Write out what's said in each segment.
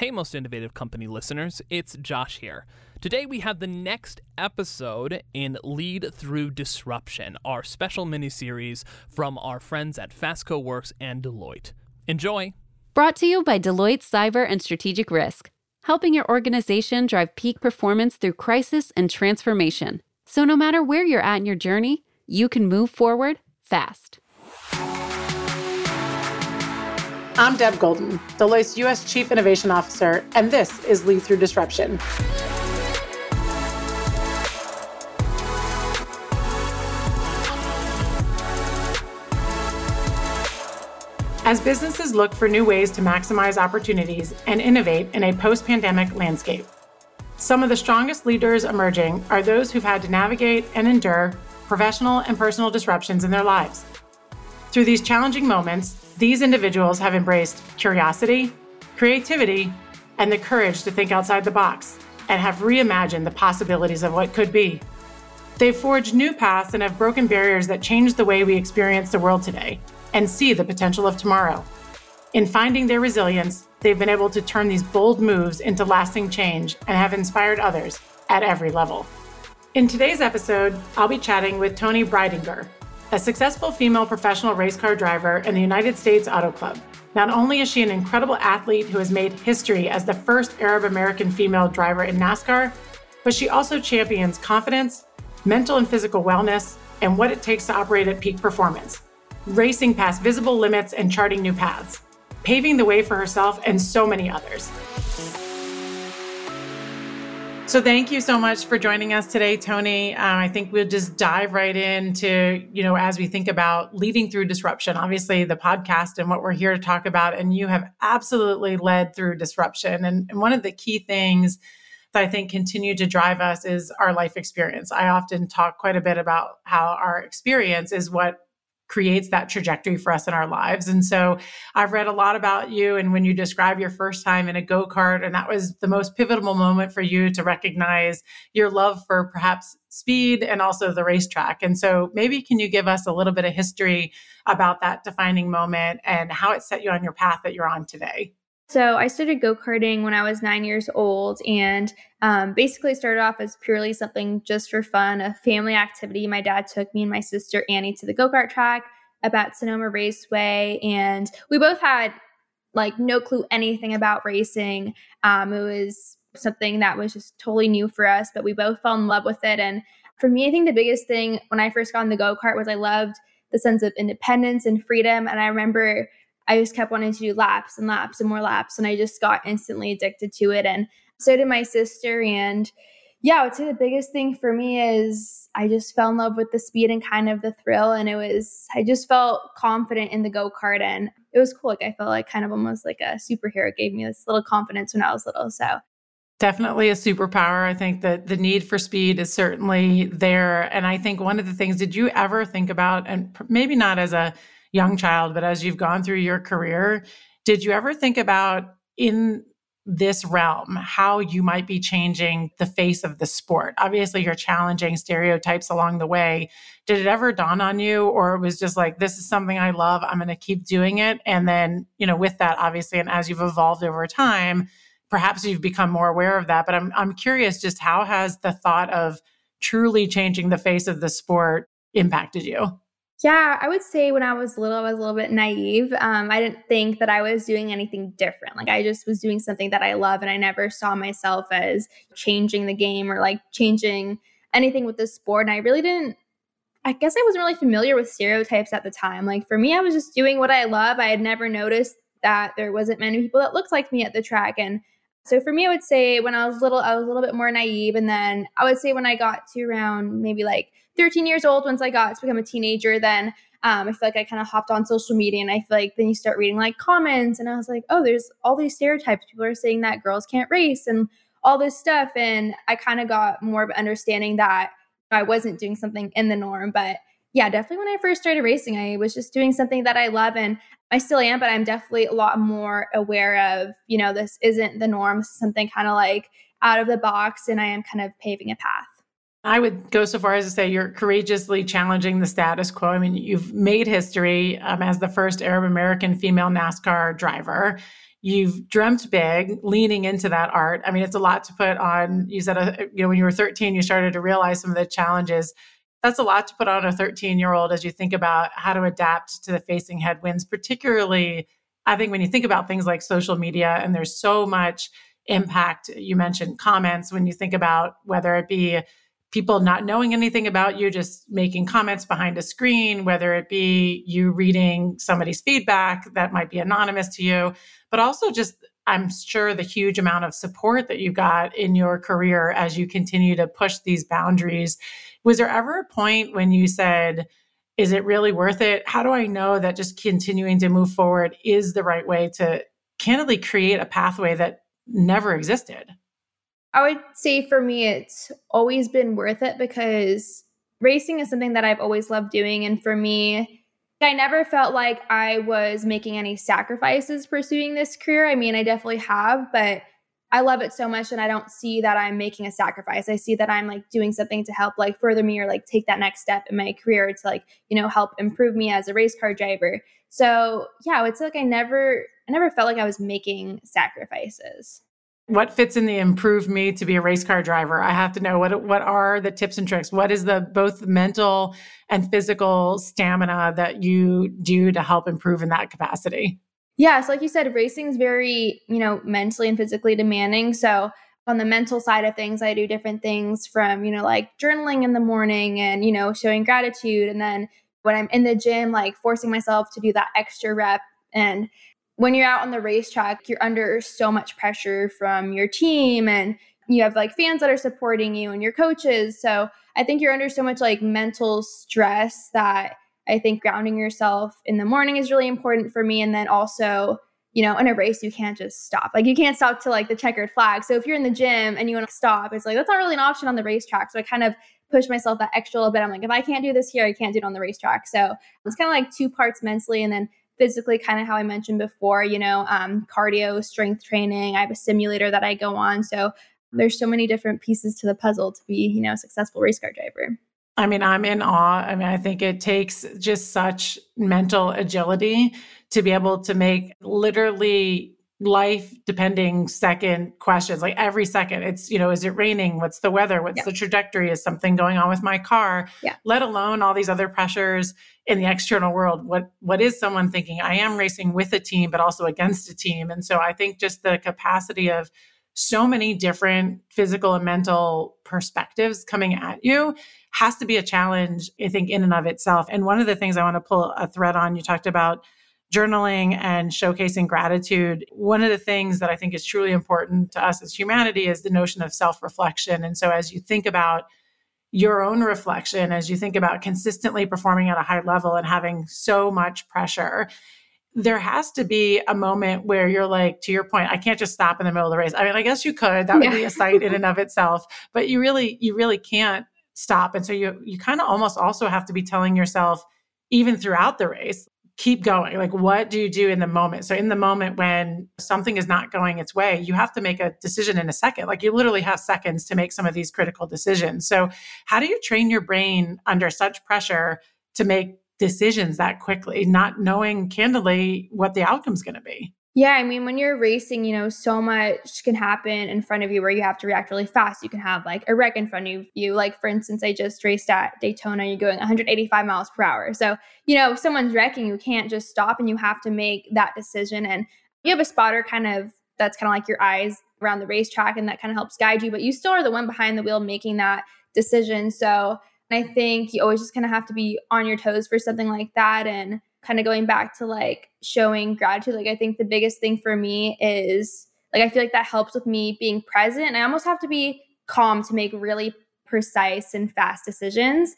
Hey, Most Innovative Company listeners, it's Josh here. Today we have the next episode in Lead Through Disruption, our special mini-series from our friends at Fastco Works and Deloitte. Enjoy! Brought to you by Deloitte Cyber and Strategic Risk, helping your organization drive peak performance through crisis and transformation. So no matter where you're at in your journey, you can move forward fast. I'm Deb Golden, Deloitte's U.S. Chief Innovation Officer, and this is Lead Through Disruption. As businesses look for new ways to maximize opportunities and innovate in a post-pandemic landscape, some of the strongest leaders emerging are those who've had to navigate and endure professional and personal disruptions in their lives. Through these challenging moments, these individuals have embraced curiosity, creativity, and the courage to think outside the box and have reimagined the possibilities of what could be. They've forged new paths and have broken barriers that change the way we experience the world today and see the potential of tomorrow. In finding their resilience, they've been able to turn these bold moves into lasting change and have inspired others at every level. In today's episode, I'll be chatting with Toni Breidinger, a successful female professional race car driver in the United States Auto Club. Not only is she an incredible athlete who has made history as the first Arab American female driver in NASCAR, but she also champions confidence, mental and physical wellness, and what it takes to operate at peak performance, racing past visible limits and charting new paths, paving the way for herself and so many others. So thank you so much for joining us today, Toni. I think we'll just dive right into, as we think about leading through disruption, obviously the podcast and what we're here to talk about, and you have absolutely led through disruption. And one of the key things that I think continue to drive us is our life experience. I often talk quite a bit about how our experience is what creates that trajectory for us in our lives. And so I've read a lot about you and when you describe your first time in a go-kart, and that was the most pivotal moment for you to recognize your love for perhaps speed and also the racetrack. And so maybe can you give us a little bit of history about that defining moment and how it set you on your path that you're on today? So I started go-karting when I was 9 years old, and basically started off as purely something just for fun, a family activity. My dad took me and my sister Annie to the go-kart track up at Sonoma Raceway, and we both had no clue anything about racing. It was something that was just totally new for us, but we both fell in love with it. And for me, I think the biggest thing when I first got in the go-kart was I loved the sense of independence and freedom. And I remember I just kept wanting to do laps and laps and more laps. And I just got instantly addicted to it. And so did my sister. And yeah, I would say the biggest thing for me is I just fell in love with the speed and kind of the thrill. And I just felt confident in the go-kart. And it was cool. I felt kind of almost like a superhero. It gave me this little confidence when I was little. So definitely a superpower. I think that the need for speed is certainly there. And I think one of the things, did you ever think about, and maybe not as a young child, but as you've gone through your career, did you ever think about in this realm how you might be changing the face of the sport? Obviously, you're challenging stereotypes along the way. Did it ever dawn on you, or it was just this is something I love, I'm going to keep doing it? And then, with that, obviously, and as you've evolved over time, perhaps you've become more aware of that. But I'm curious, just how has the thought of truly changing the face of the sport impacted you? Yeah, I would say when I was little, I was a little bit naive. I didn't think that I was doing anything different. I just was doing something that I love, and I never saw myself as changing the game or changing anything with the sport. And I guess I wasn't really familiar with stereotypes at the time. For me, I was just doing what I love. I had never noticed that there wasn't many people that looked like me at the track. And so for me, I would say when I was little, I was a little bit more naive. And then I would say when I got to around maybe 13 years old, once I got to become a teenager, then I feel I kind of hopped on social media, and I feel then you start reading comments, and I was oh, there's all these stereotypes. People are saying that girls can't race and all this stuff. And I kind of got more of understanding that I wasn't doing something in the norm. But yeah, definitely when I first started racing, I was just doing something that I love, and I still am, but I'm definitely a lot more aware of, this isn't the norm. This is something kind of out of the box, and I am kind of paving a path. I would go so far as to say you're courageously challenging the status quo. I mean, you've made history as the first Arab American female NASCAR driver. You've dreamt big, leaning into that art. I mean, it's a lot to put on. You said, when you were 13, you started to realize some of the challenges. That's a lot to put on a 13-year-old as you think about how to adapt to the facing headwinds, particularly, I think, when you think about things like social media, and there's so much impact. You mentioned comments. When you think about whether it be people not knowing anything about you, just making comments behind a screen, whether it be you reading somebody's feedback that might be anonymous to you, but also just, I'm sure, the huge amount of support that you got in your career as you continue to push these boundaries. Was there ever a point when you said, is it really worth it? How do I know that just continuing to move forward is the right way to candidly create a pathway that never existed? I would say for me, it's always been worth it because racing is something that I've always loved doing. And for me, I never felt like I was making any sacrifices pursuing this career. I mean, I definitely have, but I love it so much. And I don't see that I'm making a sacrifice. I see that I'm like doing something to help like further me or like take that next step in my career to like, help improve me as a race car driver. So yeah, it's like I never felt like I was making sacrifices. What fits in the improve me to be a race car driver? I have to know what are the tips and tricks? What is the both mental and physical stamina that you do to help improve in that capacity? Yeah. So like you said, racing is very, mentally and physically demanding. So on the mental side of things, I do different things from, like journaling in the morning and, showing gratitude. And then when I'm in the gym, like forcing myself to do that extra rep. And when you're out on the racetrack, you're under so much pressure from your team, and you have like fans that are supporting you and your coaches. So I think you're under so much like mental stress that I think grounding yourself in the morning is really important for me. And then also, in a race, you can't just stop. Like you can't stop to like the checkered flag. So if you're in the gym and you want to stop, it's like, that's not really an option on the racetrack. So I kind of push myself that extra little bit. I'm like, if I can't do this here, I can't do it on the racetrack. So it's kind of like two parts mentally. And then physically, kind of how I mentioned before, cardio, strength training. I have a simulator that I go on. So there's so many different pieces to the puzzle to be, a successful race car driver. I mean, I'm in awe. I mean, I think it takes just such mental agility to be able to make literally life-depending second questions. Like every second, it's, is it raining? What's the weather? What's the trajectory? Is something going on with my car? Yeah. Let alone all these other pressures in the external world. What is someone thinking? I am racing with a team, but also against a team. And so I think just the capacity of so many different physical and mental perspectives coming at you has to be a challenge, I think, in and of itself. And one of the things I want to pull a thread on, you talked about journaling and showcasing gratitude. One of the things that I think is truly important to us as humanity is the notion of self-reflection. And so as you think about your own reflection, as you think about consistently performing at a high level and having so much pressure, there has to be a moment where you're like, to your point, I can't just stop in the middle of the race. I mean, I guess you could, that would be a sight in and of itself, but you really can't stop. And so you kind of almost also have to be telling yourself, even throughout the race, keep going. Like, what do you do in the moment? So in the moment when something is not going its way, you have to make a decision in a second. Like you literally have seconds to make some of these critical decisions. So how do you train your brain under such pressure to make decisions that quickly, not knowing candidly what the outcome's going to be? Yeah. I mean, when you're racing, so much can happen in front of you where you have to react really fast. You can have like a wreck in front of you. Like, for instance, I just raced at Daytona. You're going 185 miles per hour. So, if someone's wrecking, you can't just stop and you have to make that decision. And you have a spotter that's kind of like your eyes around the racetrack, and that kind of helps guide you, but you still are the one behind the wheel making that decision. So I think you always just kind of have to be on your toes for something like that. And kind of going back to like showing gratitude, like I think the biggest thing for me is like, I feel like that helps with me being present. And I almost have to be calm to make really precise and fast decisions,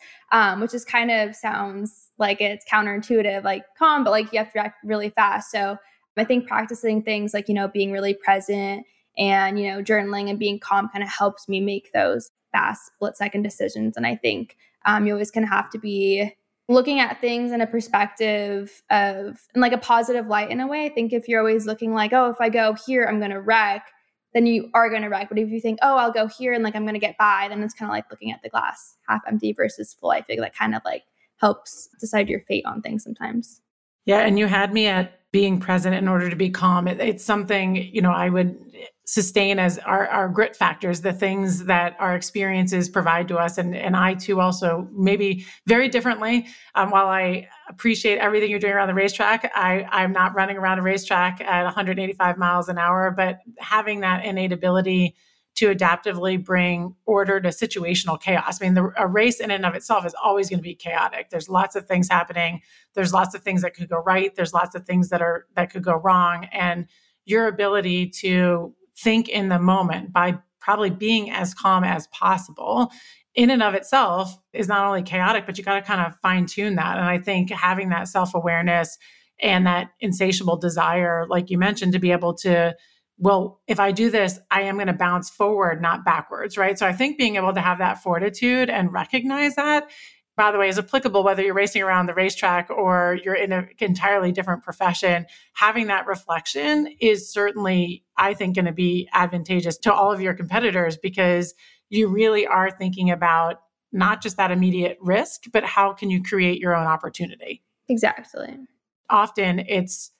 which is kind of sounds like it's counterintuitive, like calm, but like you have to react really fast. So I think practicing things like, being really present and, journaling and being calm kind of helps me make those fast split second decisions. And I think you always kind of have to be looking at things in a perspective of, in like a positive light in a way. I think if you're always looking like, oh, if I go here, I'm going to wreck, then you are going to wreck. But if you think, oh, I'll go here and like, I'm going to get by, then it's kind of like looking at the glass half empty versus full. I think that kind of like helps decide your fate on things sometimes. Yeah. And you had me at being present in order to be calm. It's something, I would sustain as our grit factors, the things that our experiences provide to us. And I too also maybe very differently, while I appreciate everything you're doing around the racetrack, I'm not running around a racetrack at 185 miles an hour, but having that innate ability to adaptively bring order to situational chaos. I mean, a race in and of itself is always going to be chaotic. There's lots of things happening. There's lots of things that could go right. There's lots of things that could go wrong. And your ability to think in the moment by probably being as calm as possible in and of itself is not only chaotic, but you got to kind of fine tune that. And I think having that self-awareness and that insatiable desire, like you mentioned, to be able to, well, if I do this, I am going to bounce forward, not backwards, right? So I think being able to have that fortitude and recognize that, by the way, is applicable whether you're racing around the racetrack or you're in an entirely different profession. Having that reflection is certainly, I think, going to be advantageous to all of your competitors because you really are thinking about not just that immediate risk, but how can you create your own opportunity? Exactly. Often it's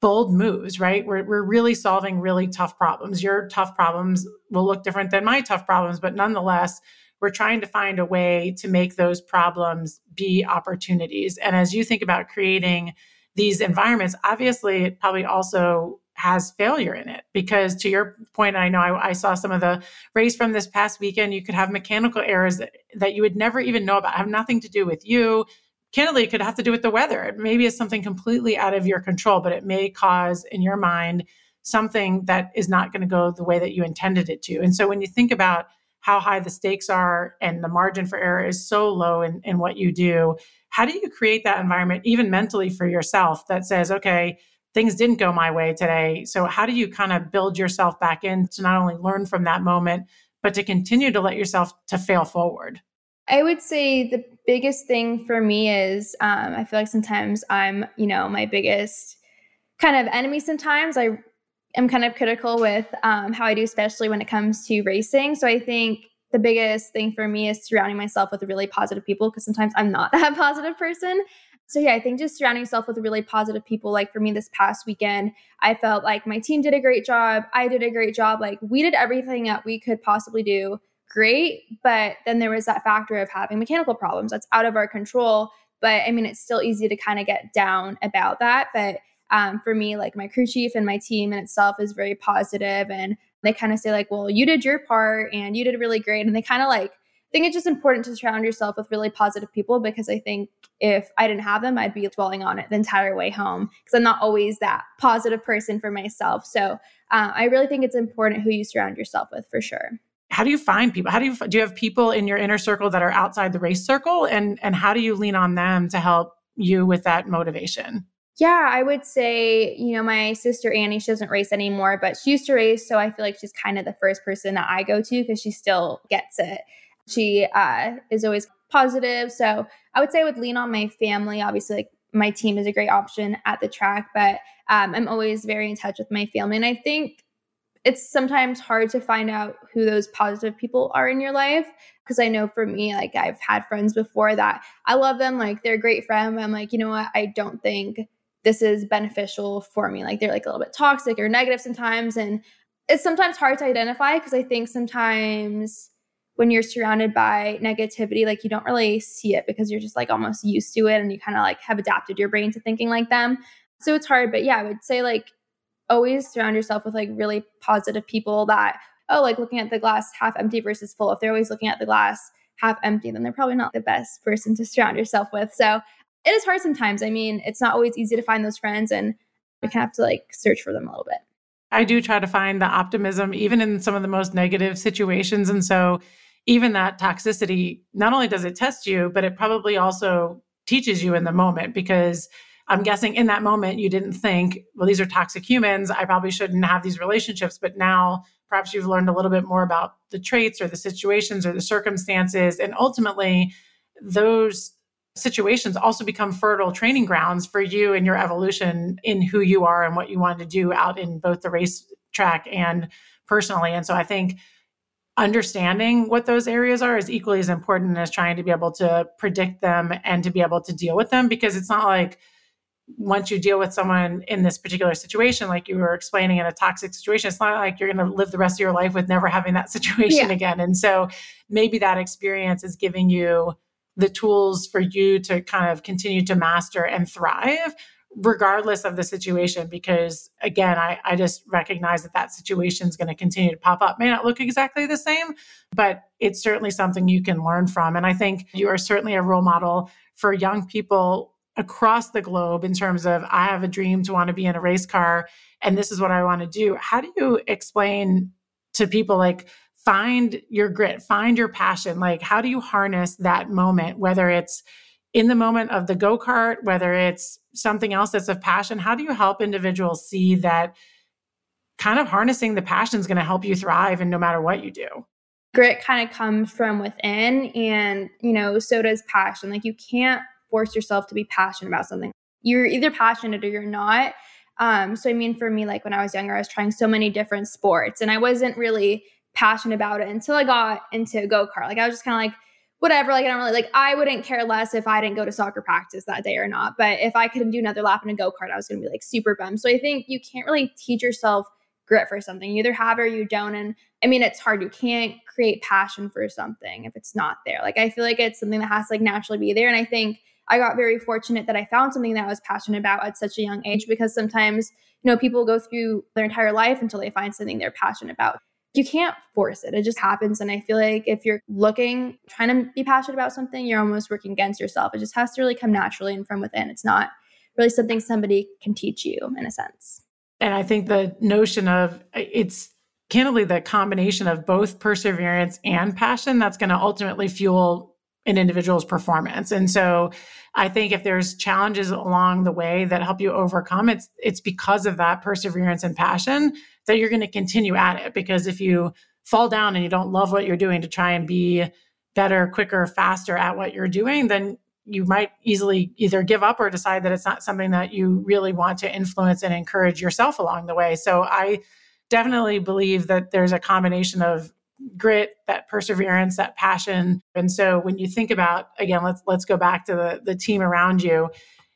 bold moves, right? We're really solving really tough problems. Your tough problems will look different than my tough problems, but nonetheless, we're trying to find a way to make those problems be opportunities. And as you think about creating these environments, obviously it probably also has failure in it because to your point, I know I saw some of the race from this past weekend, you could have mechanical errors that you would never even know about, have nothing to do with you. Candidly, it could have to do with the weather. It maybe is something completely out of your control, but it may cause, in your mind, something that is not going to go the way that you intended it to. And so when you think about how high the stakes are and the margin for error is so low in what you do, how do you create that environment, even mentally for yourself, that says, okay, things didn't go my way today. So how do you kind of build yourself back in to not only learn from that moment, but to continue to let yourself to fail forward? I would say the biggest thing for me is I feel like sometimes I'm, my biggest kind of enemy. Sometimes I am kind of critical with how I do, especially when it comes to racing. So I think the biggest thing for me is surrounding myself with really positive people because sometimes I'm not that positive person. So yeah, I think just surrounding yourself with really positive people. Like for me this past weekend, I felt like my team did a great job. I did a great job. Like we did everything that we could possibly do great, but then there was that factor of having mechanical problems that's out of our control. But I mean, it's still easy to kind of get down about that. But for me, like my crew chief and my team in itself is very positive, and they kind of say like, well, you did your part and you did really great. And they kind of like, I think it's just important to surround yourself with really positive people because I think if I didn't have them, I'd be dwelling on it the entire way home because I'm not always that positive person for myself. So I really think it's important who you surround yourself with for sure. How do you find people? How do you have people in your inner circle that are outside the race circle? And how do you lean on them to help you with that motivation? Yeah, I would say, my sister Annie, she doesn't race anymore, but she used to race. So I feel like she's kind of the first person that I go to because she still gets it. She is always positive. So I would say I would lean on my family. Obviously, like my team is a great option at the track, but I'm always very in touch with my family. And I think it's sometimes hard to find out who those positive people are in your life. Because I know for me, like I've had friends before that I love them. Like they're a great friend. But I'm like, you know what? I don't think this is beneficial for me. Like they're like a little bit toxic or negative sometimes. And it's sometimes hard to identify because I think sometimes when you're surrounded by negativity, like you don't really see it because you're just like almost used to it. And you kind of like have adapted your brain to thinking like them. So it's hard. But yeah, I would say like, always surround yourself with like really positive people that, like looking at the glass half empty versus full. If they're always looking at the glass half empty, then they're probably not the best person to surround yourself with. So it is hard sometimes. I mean, it's not always easy to find those friends and you kind of have to like search for them a little bit. I do try to find the optimism, even in some of the most negative situations. And so even that toxicity, not only does it test you, but it probably also teaches you in the moment because I'm guessing in that moment, you didn't think, well, these are toxic humans. I probably shouldn't have these relationships. But now perhaps you've learned a little bit more about the traits or the situations or the circumstances. And ultimately, those situations also become fertile training grounds for you and your evolution in who you are and what you want to do out in both the racetrack and personally. And so I think understanding what those areas are is equally as important as trying to be able to predict them and to be able to deal with them because it's not like once you deal with someone in this particular situation, like you were explaining, in a toxic situation, it's not like you're going to live the rest of your life with never having that situation again. And so maybe that experience is giving you the tools for you to kind of continue to master and thrive regardless of the situation. Because again, I just recognize that that situation is going to continue to pop up. May not look exactly the same, but it's certainly something you can learn from. And I think you are certainly a role model for young people across the globe in terms of, I have a dream to want to be in a race car and this is what I want to do. How do you explain to people, like, find your grit, find your passion? Like, how do you harness that moment, whether it's in the moment of the go-kart, whether it's something else that's of passion? How do you help individuals see that kind of harnessing the passion is going to help you thrive and no matter what you do? Grit kind of comes from within, and, you know, so does passion. Like, you can't force yourself to be passionate about something. You're either passionate or you're not. So I mean, for me, like when I was younger, I was trying so many different sports and I wasn't really passionate about it until I got into go-kart. Like, I was just kind of like, whatever, like, I don't really, like, I wouldn't care less if I didn't go to soccer practice that day or not. But if I couldn't do another lap in a go-kart, I was going to be like super bummed. So I think you can't really teach yourself grit for something. You either have it or you don't. And I mean, it's hard. You can't create passion for something if it's not there. Like, I feel like it's something that has to, like, naturally be there. And I think I got very fortunate that I found something that I was passionate about at such a young age, because sometimes, you know, people go through their entire life until they find something they're passionate about. You can't force it. It just happens. And I feel like if you're looking, trying to be passionate about something, you're almost working against yourself. It just has to really come naturally and from within. It's not really something somebody can teach you, in a sense. And I think the notion of, it's candidly the combination of both perseverance and passion that's going to ultimately fuel an individual's performance. And so I think if there's challenges along the way that help you overcome, it's because of that perseverance and passion that you're going to continue at it. Because if you fall down and you don't love what you're doing to try and be better, quicker, faster at what you're doing, then you might easily either give up or decide that it's not something that you really want to influence and encourage yourself along the way. So I definitely believe that there's a combination of grit, that perseverance, that passion. And so when you think about, again, let's go back to the team around you.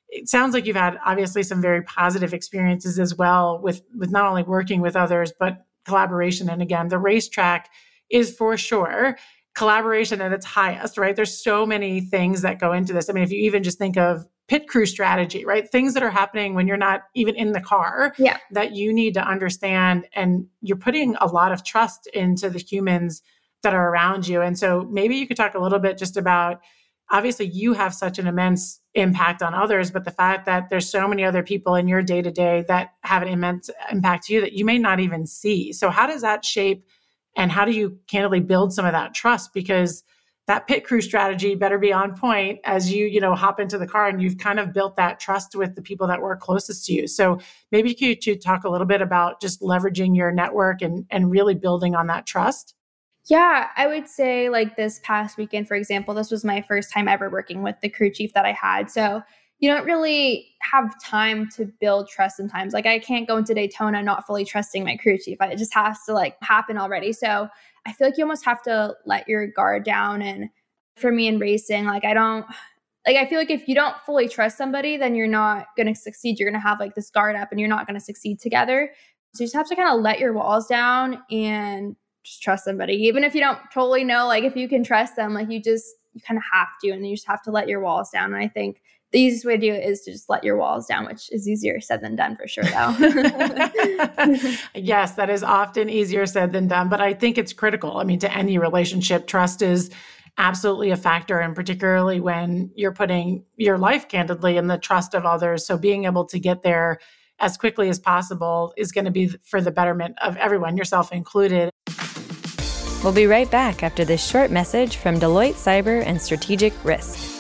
It sounds like you've had obviously some very positive experiences as well with not only working with others, but collaboration. And again, the racetrack is for sure collaboration at its highest, right? There's so many things that go into this. I mean, if you even just think of pit crew strategy, right? Things that are happening when you're not even in the car that you need to understand. And you're putting a lot of trust into the humans that are around you. And so maybe you could talk a little bit just about, obviously you have such an immense impact on others, but the fact that there's so many other people in your day-to-day that have an immense impact to you that you may not even see. So how does that shape, and how do you candidly build some of that trust? Because that pit crew strategy better be on point as you hop into the car, and you've kind of built that trust with the people that were closest to you. So maybe you could talk a little bit about just leveraging your network and really building on that trust. Yeah, I would say, like, this past weekend, for example, this was my first time ever working with the crew chief that I had. So you don't really have time to build trust sometimes. Like, I can't go into Daytona not fully trusting my crew chief. It just has to, like, happen already. So I feel like you almost have to let your guard down. And for me in racing, I feel like if you don't fully trust somebody, then you're not going to succeed. You're going to have, like, this guard up and you're not going to succeed together. So you just have to kind of let your walls down and just trust somebody. Even if you don't totally know, like, if you can trust them, like, you kind of have to, and you just have to let your walls down. And I think the easiest way to do it is to just let your walls down, which is easier said than done for sure, though. Yes, that is often easier said than done, but I think it's critical. I mean, to any relationship, trust is absolutely a factor, and particularly when you're putting your life candidly in the trust of others. So being able to get there as quickly as possible is going to be for the betterment of everyone, yourself included. We'll be right back after this short message from Deloitte Cyber and Strategic Risk.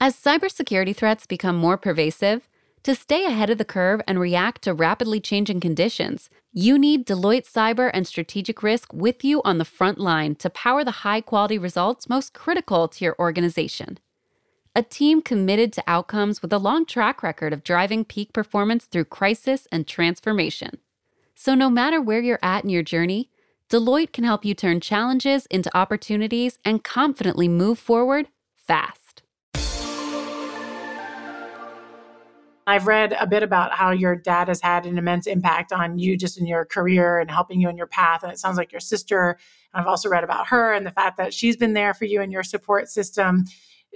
As cybersecurity threats become more pervasive, to stay ahead of the curve and react to rapidly changing conditions, you need Deloitte Cyber and Strategic Risk with you on the front line to power the high-quality results most critical to your organization. A team committed to outcomes with a long track record of driving peak performance through crisis and transformation. So no matter where you're at in your journey, Deloitte can help you turn challenges into opportunities and confidently move forward fast. I've read a bit about how your dad has had an immense impact on you just in your career and helping you in your path. And it sounds like your sister, I've also read about her and the fact that she's been there for you and your support system.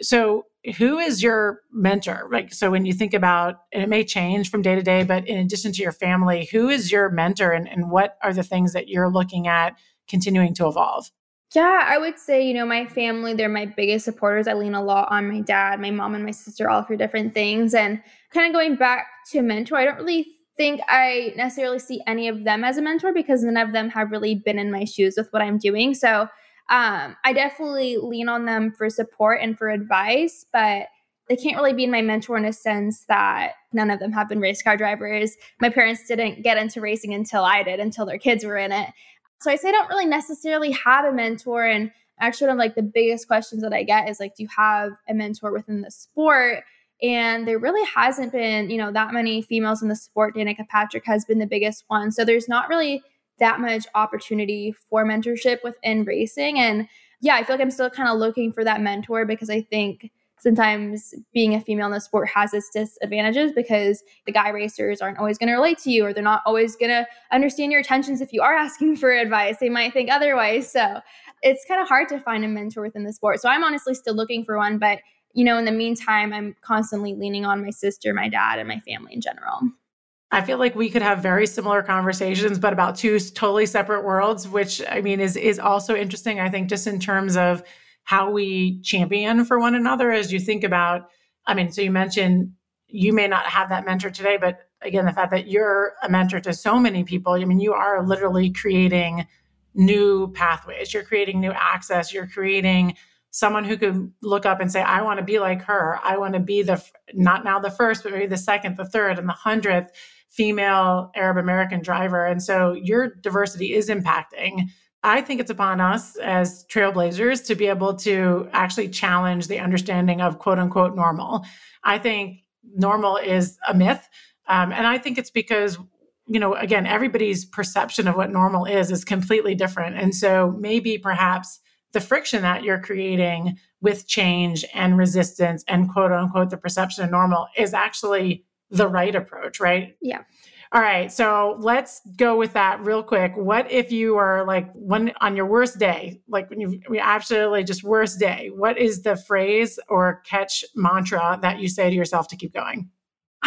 So who is your mentor? Like, so when you think about, and it may change from day to day, but in addition to your family, who is your mentor and what are the things that you're looking at continuing to evolve? Yeah, I would say, my family, they're my biggest supporters. I lean a lot on my dad, my mom, and my sister all for different things. And kind of going back to mentor, I don't really think I necessarily see any of them as a mentor because none of them have really been in my shoes with what I'm doing. So I definitely lean on them for support and for advice, but they can't really be my mentor in a sense that none of them have been race car drivers. My parents didn't get into racing until I did, until their kids were in it. So I say I don't really necessarily have a mentor. And actually one of the biggest questions that I get is do you have a mentor within the sport? And there really hasn't been, that many females in the sport. Danica Patrick has been the biggest one. So there's not really that much opportunity for mentorship within racing. And yeah, I feel like I'm still kind of looking for that mentor because I think sometimes being a female in the sport has its disadvantages because the guy racers aren't always going to relate to you, or they're not always going to understand your intentions. If you are asking for advice, they might think otherwise. So it's kind of hard to find a mentor within the sport. So I'm honestly still looking for one, but in the meantime, I'm constantly leaning on my sister, my dad, and my family in general. I feel like we could have very similar conversations, but about two totally separate worlds, which is also interesting, I think, just in terms of how we champion for one another as you think about, so you mentioned you may not have that mentor today, but again, the fact that you're a mentor to so many people, you are literally creating new pathways, you're creating new access, you're creating someone who could look up and say, I want to be like her. I want to be not now the first, but maybe the second, the third, and the 100th female Arab American driver. And so your diversity is impacting. I think it's upon us as trailblazers to be able to actually challenge the understanding of quote unquote normal. I think normal is a myth. And I think it's because, again, everybody's perception of what normal is completely different. And so maybe perhaps the friction that you're creating with change and resistance and quote unquote, the perception of normal is actually the right approach, right? Yeah. All right. So let's go with that real quick. What if you are on your worst day, when you absolutely just worst day, what is the phrase or catch mantra that you say to yourself to keep going?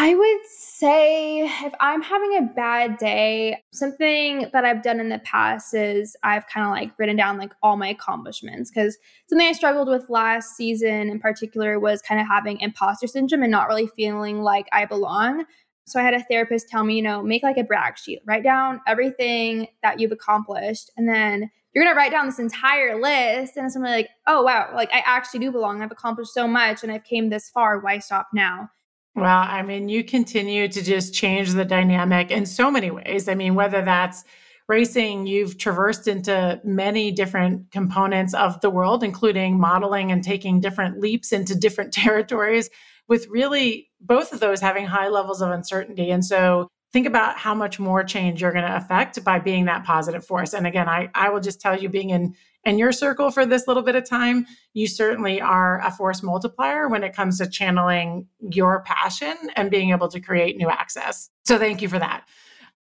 I would say if I'm having a bad day, something that I've done in the past is I've kind of written down all my accomplishments, because something I struggled with last season in particular was kind of having imposter syndrome and not really feeling like I belong. So I had a therapist tell me, make a brag sheet, write down everything that you've accomplished. And then you're going to write down this entire list. And it's something oh, wow, I actually do belong. I've accomplished so much and I've came this far. Why stop now? Well, you continue to just change the dynamic in so many ways. Whether that's racing, you've traversed into many different components of the world, including modeling and taking different leaps into different territories with really both of those having high levels of uncertainty. And so think about how much more change you're going to affect by being that positive force. And again, I will just tell you, being in your circle for this little bit of time, you certainly are a force multiplier when it comes to channeling your passion and being able to create new access. So thank you for that.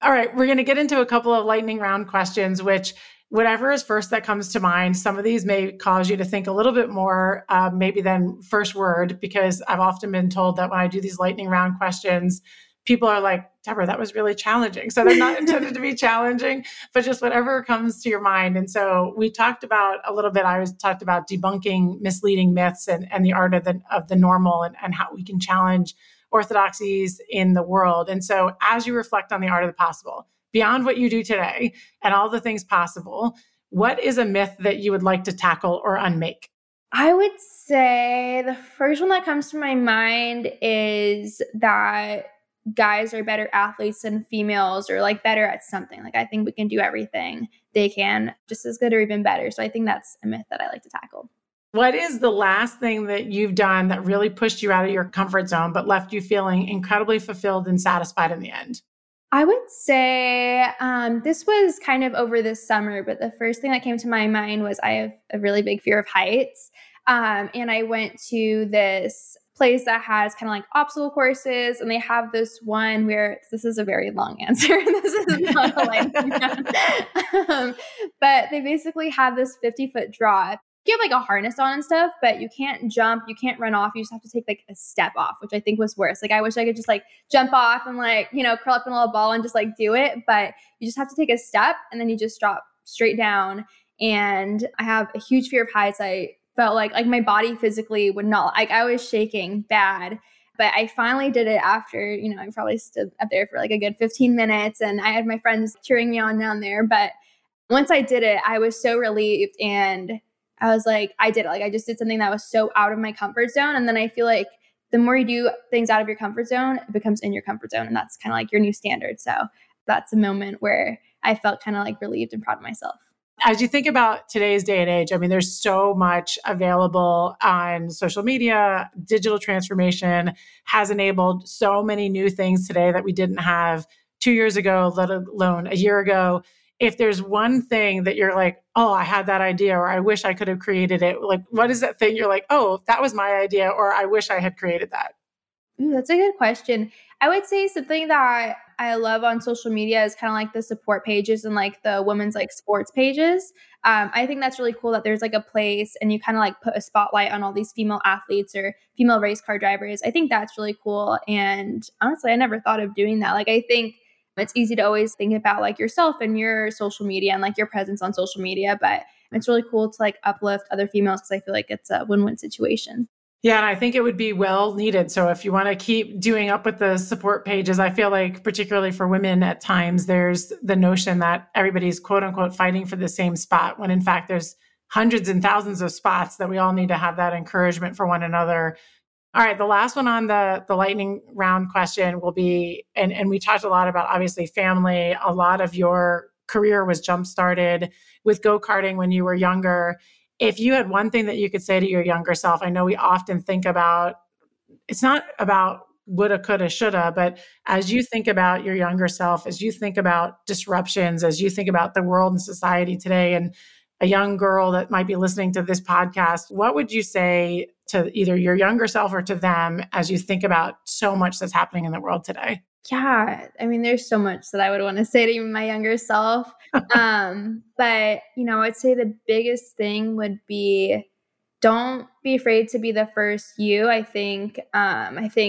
All right, we're going to get into a couple of lightning round questions, which whatever is first that comes to mind, some of these may cause you to think a little bit more maybe than first word, because I've often been told that when I do these lightning round questions, people are Deborah, that was really challenging. So they're not intended to be challenging, but just whatever comes to your mind. And so we talked about a little bit, talked about debunking misleading myths and the art of the normal and how we can challenge orthodoxies in the world. And so as you reflect on the art of the possible, beyond what you do today and all the things possible, what is a myth that you would like to tackle or unmake? I would say the first one that comes to my mind is that guys are better athletes than females, or better at something. I think we can do everything. They can just as good or even better. So I think that's a myth that I like to tackle. What is the last thing that you've done that really pushed you out of your comfort zone, but left you feeling incredibly fulfilled and satisfied in the end? I would say this was kind of over this summer, but the first thing that came to my mind was I have a really big fear of heights. And I went to this place that has kind of like obstacle courses, and they have this one where this is a very long answer. This is not a light. But they basically have this 50-foot drop. You have like a harness on and stuff, but you can't jump, you can't run off. You just have to take like a step off, which I think was worse. Like I wish I could just like jump off and like, you know, curl up in a little ball and just like do it. But you just have to take a step and then you just drop straight down. And I have a huge fear of heights. I felt like my body physically would not, like I was shaking bad. But I finally did it after, you know, I probably stood up there for like a good 15 minutes and I had my friends cheering me on down there. But once I did it, I was so relieved and I was like, I did it. Like I just did something that was so out of my comfort zone. And then I feel like the more you do things out of your comfort zone, it becomes in your comfort zone. And that's kind of like your new standard. So that's a moment where I felt kind of like relieved and proud of myself. As you think about today's day and age, I mean, there's so much available on social media. Digital transformation has enabled so many new things today that we didn't have 2 years ago, let alone a year ago. If there's one thing that you're like, oh, I had that idea, or I wish I could have created it, like, what is that thing you're like, oh, that was my idea, or I wish I had created that? Ooh, that's a good question. I would say something that I love on social media is kind of like the support pages and like the women's like sports pages. I think that's really cool that there's like a place and you kind of like put a spotlight on all these female athletes or female race car drivers. I think that's really cool. And honestly, I never thought of doing that. Like, I think it's easy to always think about like yourself and your social media and like your presence on social media, but it's really cool to like uplift other females because I feel like it's a win-win situation. Yeah. And I think it would be well needed. So if you want to keep doing up with the support pages, I feel like particularly for women at times, there's the notion that everybody's quote unquote fighting for the same spot when in fact there's hundreds and thousands of spots that we all need to have that encouragement for one another. All right. The last one on the lightning round question will be, and we talked a lot about obviously family. A lot of your career was jump-started with go-karting when you were younger. If you had one thing that you could say to your younger self, I know we often think about, it's not about woulda, coulda, shoulda, but as you think about your younger self, as you think about disruptions, as you think about the world and society today, and a young girl that might be listening to this podcast, what would you say to either your younger self or to them as you think about so much that's happening in the world today? Yeah. I mean, there's so much that I would want to say to my younger self. But, you know, I'd say the biggest thing would be don't be afraid to be the first you. I think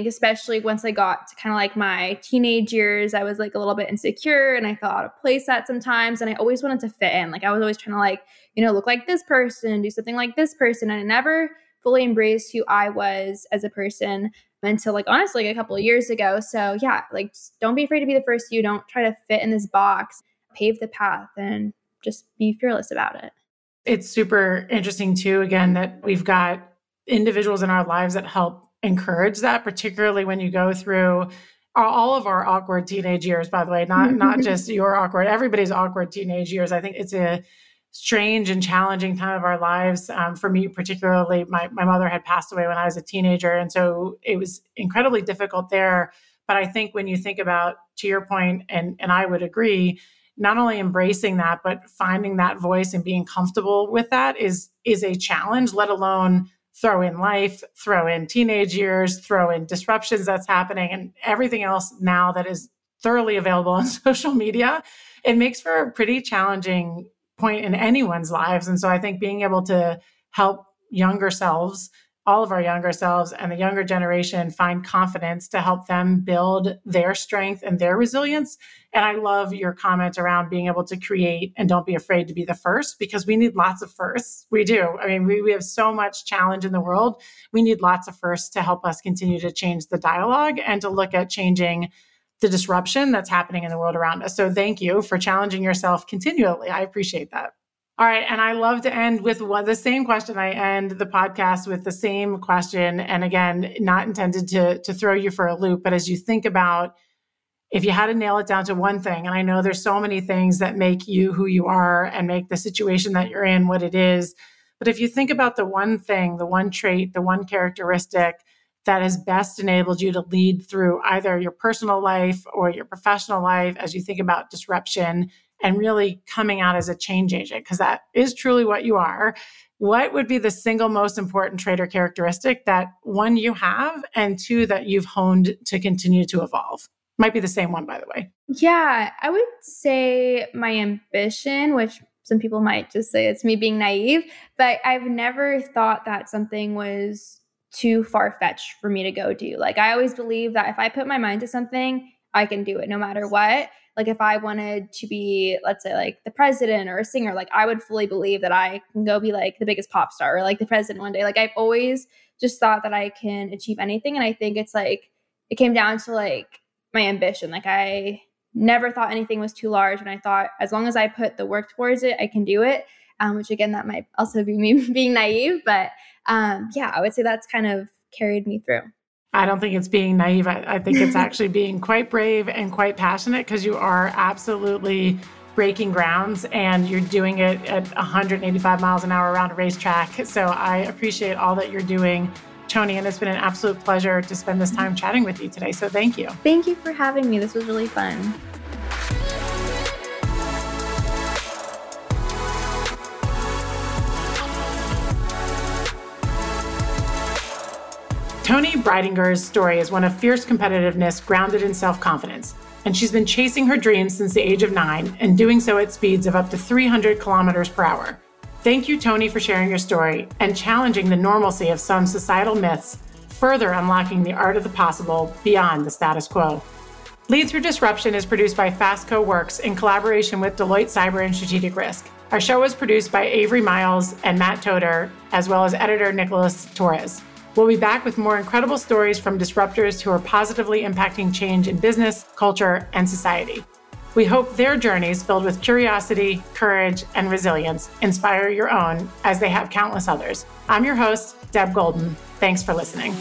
especially once I got to kind of like my teenage years, I was like a little bit insecure and I felt out of place at sometimes. And I always wanted to fit in. Like I was always trying to like, you know, look like this person, do something like this person. And I never fully embraced who I was as a person until like, honestly, like a couple of years ago. So yeah, like don't be afraid to be the first you. Don't try to fit in this box, pave the path and just be fearless about it. It's super interesting too, again, that we've got individuals in our lives that help encourage that, particularly when you go through all of our awkward teenage years, by the way, not just your awkward, everybody's awkward teenage years. I think it's a strange and challenging time of our lives. For me, particularly, my mother had passed away when I was a teenager. And so it was incredibly difficult there. But I think when you think about, to your point, and I would agree, not only embracing that, but finding that voice and being comfortable with that is a challenge, let alone throw in life, throw in teenage years, throw in disruptions that's happening and everything else now that is thoroughly available on social media. It makes for a pretty challenging point in anyone's lives. And so I think being able to help younger selves, all of our younger selves and the younger generation find confidence to help them build their strength and their resilience. And I love your comment around being able to create and don't be afraid to be the first, because we need lots of firsts. We do. I mean, we have so much challenge in the world. We need lots of firsts to help us continue to change the dialogue and to look at changing the disruption that's happening in the world around us. So thank you for challenging yourself continually. I appreciate that. All right. And I love to end with the same question. I end the podcast with the same question. And again, not intended to throw you for a loop, but as you think about, if you had to nail it down to one thing, and I know there's so many things that make you who you are and make the situation that you're in what it is. But if you think about the one thing, the one trait, the one characteristic that has best enabled you to lead through either your personal life or your professional life, as you think about disruption and really coming out as a change agent, because that is truly what you are. What would be the single most important trait or characteristic that, one, you have, and two, that you've honed to continue to evolve? Might be the same one, by the way. Yeah, I would say my ambition, which some people might just say it's me being naive, but I've never thought that something was too far-fetched for me to go do. Like, I always believe that if I put my mind to something, I can do it no matter what. Like, if I wanted to be, let's say, like the president or a singer, like I would fully believe that I can go be like the biggest pop star or like the president one day. Like, I've always just thought that I can achieve anything. And I think it's like, it came down to like my ambition. Like, I never thought anything was too large. And I thought as long as I put the work towards it, I can do it. Which again, that might also be me being naive, but yeah, I would say that's kind of carried me through. I don't think it's being naive. I think it's actually being quite brave and quite passionate, because you are absolutely breaking grounds and you're doing it at 185 miles an hour around a racetrack. So I appreciate all that you're doing, Toni, and it's been an absolute pleasure to spend this time chatting with you today. So thank you. Thank you for having me. This was really fun. Toni Breidinger's story is one of fierce competitiveness grounded in self-confidence, and she's been chasing her dreams since the age of 9 and doing so at speeds of up to 300 kilometers per hour. Thank you, Toni, for sharing your story and challenging the normalcy of some societal myths, further unlocking the art of the possible beyond the status quo. Lead Through Disruption is produced by Fastco Works in collaboration with Deloitte Cyber and Strategic Risk. Our show was produced by Avery Miles and Matt Toder, as well as editor Nicholas Torres. We'll be back with more incredible stories from disruptors who are positively impacting change in business, culture, and society. We hope their journeys, filled with curiosity, courage, and resilience, inspire your own as they have countless others. I'm your host, Deb Golden. Thanks for listening.